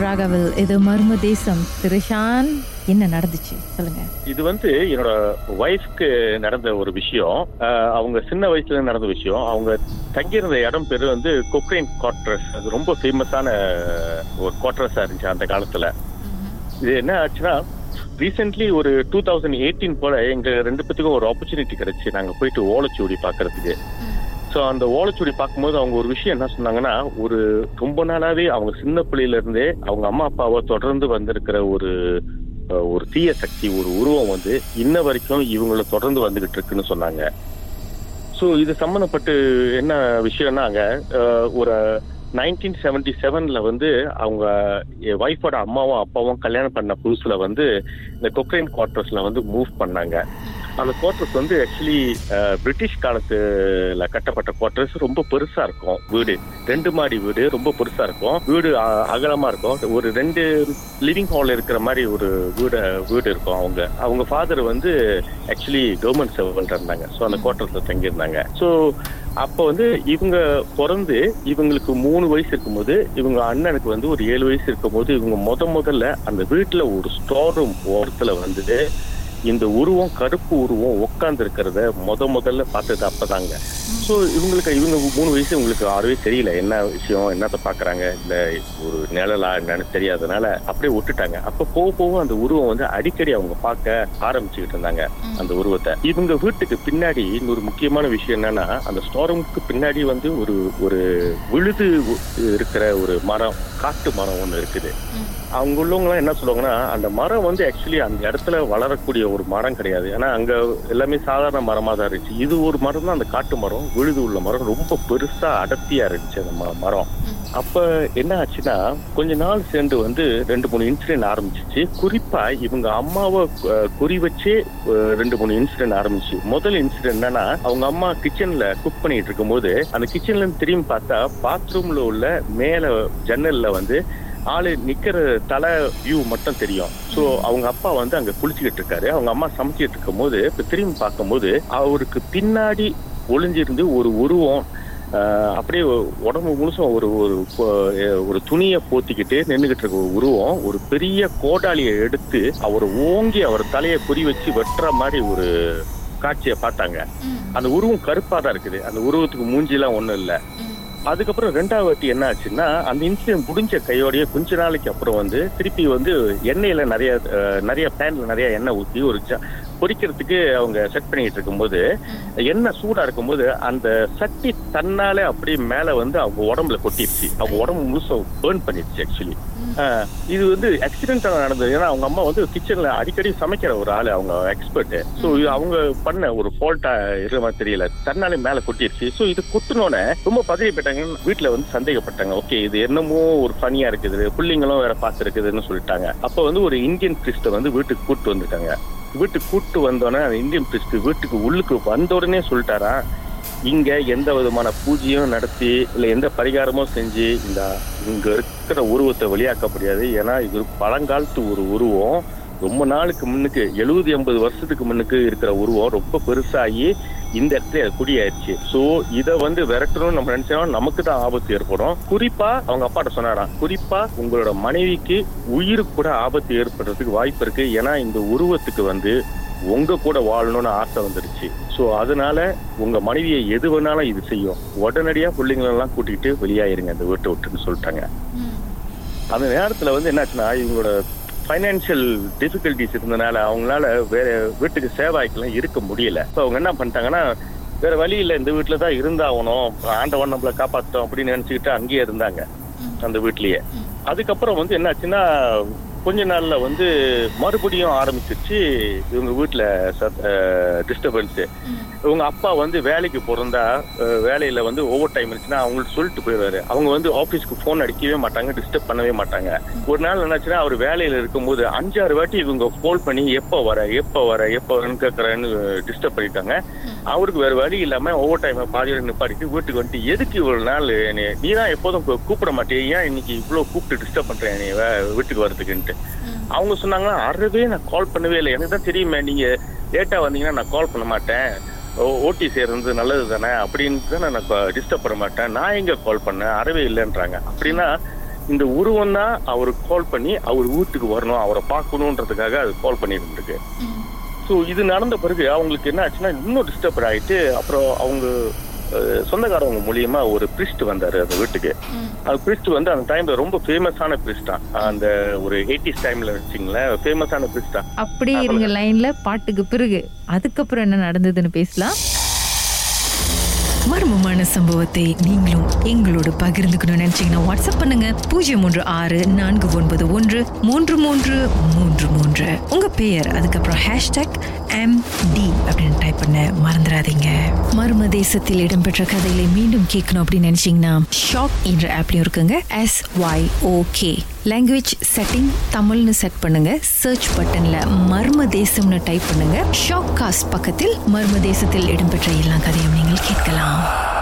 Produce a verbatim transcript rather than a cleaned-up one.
ராகவல், இது மர்ம தேசம். திருஷான், என்ன நடந்துச்சு சொல்லுங்க. இது வந்து என்னோட வைஃப்க்கு நடந்த ஒரு விஷயம். அவங்க சின்ன வயசுல நடந்த விஷயம். அவங்க தங்கியிருந்த இடம் பேரு வந்து கொக்ரைன் குவார்ட்டர்ஸ். அது ரொம்ப ஃபேமஸான ஒரு குவார்ட்டர்ஸா இருந்துச்சு அந்த காலத்துல. இது என்ன ஆச்சுன்னா, ரீசென்ட்லி ஒரு டூ தௌசண்ட் எயிட்டீன் போல எங்க ரெண்டு பேத்துக்கும் ஒரு ஆப்பர்ச்சுனிட்டி கிடைச்சு நாங்க போயிட்டு ஓலைச்சுவடி பாக்குறதுக்கு. ஸோ அந்த ஓலைச்சுவடி பார்க்கும்போது அவங்க ஒரு விஷயம் என்ன சொன்னாங்கன்னா, ஒரு ரொம்ப நாளாவே அவங்க சின்ன பிள்ளையில இருந்தே அவங்க அம்மா அப்பாவை தொடர்ந்து வந்திருக்கிற ஒரு ஒரு தீய சக்தி, ஒரு உருவம் வந்து இன்ன வரைக்கும் இவங்களை தொடர்ந்து வந்துகிட்டு இருக்குன்னு சொன்னாங்க. ஸோ இது சம்மந்தப்பட்டு என்ன விஷயம்னாங்க, ஒரு நைன்டீன் செவன்டி செவன்ல வந்து அவங்க ஒய்ஃபோட அம்மாவும் அப்பாவும் கல்யாணம் பண்ண புதுசுல வந்து இந்த கொக்ரைன் குவார்ட்டர்ஸ்ல வந்து மூவ் பண்ணாங்க. அந்த குவார்ட்டர்ஸ் வந்து ஆக்சுவலி பிரிட்டிஷ் காலத்துல கட்டப்பட்ட குவார்ட்டர்ஸ். ரொம்ப பெருசா இருக்கும் வீடு, ரெண்டு மாடி வீடு, ரொம்ப பெருசா இருக்கும் வீடு, அகலமா இருக்கும். ஒரு ரெண்டு லிவிங் ஹால் இருக்கிற மாதிரி ஒரு வீடு வீடு இருக்கும். அவங்க அவங்க ஃபாதர் வந்து ஆக்சுவலி கவர்மெண்ட் சர்வெண்ட் இருந்தாங்க. ஸோ அந்த குவார்ட்டர்ஸ்ல தங்கியிருந்தாங்க. ஸோ அப்போ வந்து இவங்க பிறந்து இவங்களுக்கு மூணு வயசு இருக்கும்போது, இவங்க அண்ணனுக்கு வந்து ஒரு ஏழு வயசு இருக்கும்போது, இவங்க முத முதல்ல அந்த வீட்டுல ஒரு ஸ்டோர் ரூம் ஓரத்துல வந்து இந்த உருவம், கருப்பு உருவம் உட்கார்ந்து இருக்கிறத முத முதல்ல பார்த்தது அப்பதாங்க. ஸோ இவங்களுக்கு இவங்க மூணு வயசு, இவங்களுக்கு ஆறவே தெரியல என்ன விஷயம், என்னத்தை பாக்குறாங்க, இல்லை ஒரு நிழலா என்னன்னு தெரியாதனால அப்படியே விட்டுட்டாங்க. அப்ப போக போக அந்த உருவம் வந்து அடிக்கடி அவங்க பார்க்க ஆரம்பிச்சுக்கிட்டு இருந்தாங்க அந்த உருவத்தை. இவங்க வீட்டுக்கு பின்னாடி இன்னொரு முக்கியமான விஷயம் என்னன்னா, அந்த ஸ்டோரூமுக்கு பின்னாடி வந்து ஒரு ஒரு விழுது இருக்கிற ஒரு மரம், காட்டு மரம் ஒண்ணு இருக்குது. அவங்க உள்ளவங்களாம் என்ன சொல்லுவாங்கன்னா, அந்த மரம் வந்து ஆக்சுவலி அந்த இடத்துல வளரக்கூடிய ஒரு மரம் கிடையாது. ஏன்னா அங்க எல்லாமே சாதாரண மரமா தான் இருந்துச்சு. இது ஒரு மரம் தான், அந்த காட்டு மரம், விழுது உள்ள மரம், ரொம்ப பெருசா அடர்த்தியா இருந்துச்சு அந்த மரம். அப்ப என்ன ஆச்சுன்னா, கொஞ்ச நாள் சேர்ந்து வந்து ரெண்டு மூணு இன்சிடென்ட் ஆரம்பிச்சிச்சு. குறிப்பா இவங்க அம்மாவை குறி வச்சு ரெண்டு மூணு இன்சிடென்ட் ஆரம்பிச்சு. முதல் இன்சிடென்ட் என்னன்னா, அவங்க அம்மா கிச்சன்ல குக் பண்ணிட்டு இருக்கும் போது அந்த கிச்சன்ல இருந்து திரும்பி பார்த்தா பாத்ரூம்ல உள்ள மேல ஜன்னல்ல வந்து ஆளு நிக்கிற தலை வியூ மட்டும் தெரியும். ஸோ அவங்க அப்பா வந்து அங்க குளிச்சுக்கிட்டு இருக்காரு, அவங்க அம்மா சமைச்சிட்டு இருக்கும் போது இப்ப திரும்பி பார்க்கும் போது அவருக்கு பின்னாடி ஒளிஞ்சிருந்து ஒரு உருவம் அப்படியே உடம்பு முழுசும் ஒரு ஒரு துணியை போத்திக்கிட்டு நின்றுகிட்டு இருக்க ஒரு உருவம் ஒரு பெரிய கோடாலியை எடுத்து அவரை ஓங்கி அவர் தலையை குறி வச்சு வெட்டுற மாதிரி ஒரு காட்சியை பார்த்தாங்க. அந்த உருவம் கருப்பா தான் இருக்குது, அந்த உருவத்துக்கு மூஞ்சிலாம் ஒன்றும் இல்லை. அதுக்கப்புறம் ரெண்டாவது வாட்டி என்ன ஆச்சுன்னா, அந்த இன்சிடென்ட் முடிஞ்ச கையோடைய கொஞ்ச நாளைக்கு அப்புறம் வந்து திருப்பி வந்து எண்ணெயில நிறைய நிறைய பேன்ல நிறைய எண்ணெய் ஊற்றி ஒரு பொரிக்கிறதுக்கு அவங்க செட் பண்ணிட்டு இருக்கும்போது, எண்ணெய் சூடா இருக்கும்போது அந்த சட்டி தன்னாலே அப்படியே மேல வந்து அவங்க உடம்புல கொட்டிடுச்சு. அவங்க உடம்பு முழுச பேர்ன் பண்ணிடுச்சு. ஆக்சுவலி இது வந்து ஆக்சிடென்டா நடந்தது. ஏன்னா அவங்க அம்மா வந்து கிச்சன்ல அடிக்கடி சமைக்கிற ஒரு ஆளு, அவங்க எக்ஸ்பர்ட். ஸோ அவங்க பண்ண ஒரு ஃபால்ட்டா இருக்கிற மாதிரி தெரியல, தன்னாலே மேல கொட்டிடுச்சு. ஸோ இது கொட்டினோடனே ரொம்ப பதவிப்பட்டாங்க, வீட்டுல வந்து சந்தேகப்பட்டாங்க. ஓகே, இது என்னமோ ஒரு ஃபனியா இருக்குது, பிள்ளைங்களும் வேற பாத்துருக்குதுன்னு சொல்லிட்டாங்க. அப்ப வந்து ஒரு இந்தியன் கிறிஸ்ட வந்து வீட்டுக்கு கூப்பிட்டு வந்துட்டாங்க. வீட்டுக்கு கூப்பிட்டு வந்தோடனே அந்த இந்தியன் பிரிஸ்ட் வீட்டுக்கு உள்ளுக்கு வந்த உடனே சொல்லிட்டாரா, இங்க எந்த விதமான பூஜையும் நடத்தி இல்லை எந்த பரிகாரமும் செஞ்சு இந்த இங்க இருக்கிற உருவத்தை வெளியாக்க முடியாது. ஏன்னா இது பழங்காலத்து ஒரு உருவம், ரொம்ப நாளுக்கு முன்னுக்கு எழுபது எண்பது வருஷத்துக்கு முன்னுக்கு இருக்கிற உருவம், ரொம்ப பெருசாகி இந்த இடத்துல குடியாயிருச்சு. ஸோ இதை வந்து விரட்டணும்னு நம்ம நினைச்சோம், நமக்கு தான் ஆபத்து ஏற்படும். குறிப்பா அவங்க அப்பாட்ட சொன்னாராம், குறிப்பா உங்களோட மனைவிக்கு உயிருக்கு கூட ஆபத்து ஏற்படுறதுக்கு வாய்ப்பு இருக்கு. ஏன்னா இந்த உருவத்துக்கு வந்து உங்க கூட வாழணும்னு ஆசை வந்துருச்சு. ஸோ அதனால உங்க மனைவியை எது வேணாலும் இது செய்யும், உடனடியா பிள்ளைங்களெல்லாம் கூட்டிகிட்டு வெளியாயிருங்க இந்த வீட்டை விட்டுன்னு சொல்லிட்டாங்க. அந்த நேரத்துல வந்து என்னாச்சுன்னா, இவங்களோட ஃபைனான்சியல் டிஃபிகல்டிஸ் இருந்தனால அவங்களால வேற வீட்டுக்கு சேவாய்க்கெல்லாம் இருக்க முடியல. ஸோ அவங்க என்ன பண்ணிட்டாங்கன்னா, வேற வழி இல்லை, இந்த வீட்டில் தான் இருந்தாகணும், ஆண்டவன் நம்மளை காப்பாற்றோம் அப்படின்னு நினச்சிக்கிட்டு அங்கேயே இருந்தாங்க அந்த வீட்லேயே. அதுக்கப்புறம் வந்து என்னாச்சுன்னா, கொஞ்ச நாளில் வந்து மறுபடியும் ஆரம்பிச்சிருச்சு இவங்க வீட்டில் டிஸ்டர்பன்ஸு. இவங்க அப்பா வந்து வேலைக்கு போறந்தா வேலையில் வந்து ஓவர் டைம் இருந்துச்சுன்னா அவங்களுக்கு சொல்லிட்டு போயிடுவாரு. அவங்க வந்து ஆஃபீஸ்க்கு ஃபோன் அடிக்கவே மாட்டாங்க, டிஸ்டர்ப் பண்ணவே மாட்டாங்க. ஒரு நாள் என்னாச்சுன்னா, அவர் வேலையில் இருக்கும்போது அஞ்சாறு வாட்டி இவங்க ஃபோன் பண்ணி எப்போ வர எப்போ வர எப்போ வரன்னு கேட்குறேன்னு டிஸ்டர்ப் பண்ணிட்டாங்க. அவருக்கு வேறு வழி இல்லாமல் ஓவர் டைமை பாதியோட நிப்பாடிட்டு வீட்டுக்கு வந்துட்டு, எதுக்கு இவ்வளோ நாள் என்னை நீ தான் எப்போதும் கூப்பிட மாட்டேன், ஏன் இன்னைக்கு இவ்வளோ கூப்பிட்டு டிஸ்டர்ப் பண்ணுறேன் என்னை வீட்டுக்கு வரதுக்குன்ட்டு. அவங்க சொன்னாங்கன்னா, அறவே நான் கால் பண்ணவே இல்லை, எனக்கு தான் தெரியுமே நீங்க லேட்டா வந்தீங்கன்னா நான் கால் பண்ண மாட்டேன், ஓட்டி சேர்றது நல்லது தானே அப்படின்னு நான் டிஸ்டர்ப் பண்ண மாட்டேன், நான் எங்க கால் பண்ணேன், அறவே இல்லைன்றாங்க. அப்படின்னா இந்த உருவம் தான் அவருக்கு கால் பண்ணி அவர் வீட்டுக்கு வரணும், அவரை பார்க்கணுன்றதுக்காக அது கால் பண்ணிருந்துருக்கு. ஸோ இது நடந்த பிறகு அவங்களுக்கு என்ன ஆச்சுன்னா இன்னும் டிஸ்டர்ப் ஆகிட்டு அப்புறம் அவங்க சொந்தக்காரவங்க மூலியமா ஒரு பிரிஸ்ட் வந்தாரு அந்த வீட்டுக்கு. அந்த பிரிஸ்ட் வந்து அந்த டைம்ல ரொம்ப ஃபேமஸான பிரிஸ்டா, அந்த ஒரு எயிட்டிஸ் டைம்ல வச்சிங்களேன், ஃபேமஸான பிரிஸ்டா. அப்படியே இருங்க லைன்ல, பாட்டுக்கு பிறகு அதுக்கப்புறம் என்ன நடந்ததுன்னு பேசலாம். மர்மமான சம்பவத்தை நீங்களும் எங்களோடு பகிர்ந்துக்கணும்னு நினைச்சீங்கன்னா வாட்ஸ்அப் பண்ணுங்க பூஜ்ஜியம் மூன்று ஆறு நான்கு ஒன்பது ஒன்று மூன்று மூன்று மூன்று மூன்று. உங்க பெயர் அதுக்கப்புறம் ஹேஷ்டாக் எம் டி அப்படின்னு டைப் பண்ண மறந்துடாதீங்க. மர்ம தேசத்தில் இடம்பெற்ற கதைகளை மீண்டும் கேட்கணும் அப்படின்னு நினைச்சீங்கன்னா ஷாக் என்ற ஆப்லையும் இருக்குங்க. S Y okay language setting தமிழ்னு செட் பண்ணுங்க. சர்ச் பட்டன்ல மர்ம தேசம்னு டைப் பண்ணுங்க. ஷாக் காஸ்ட் பக்கத்தில் மர்ம தேசத்தில் இடம்பெற்ற எல்லா கதையும் நீங்கள் கேட்கலாம்.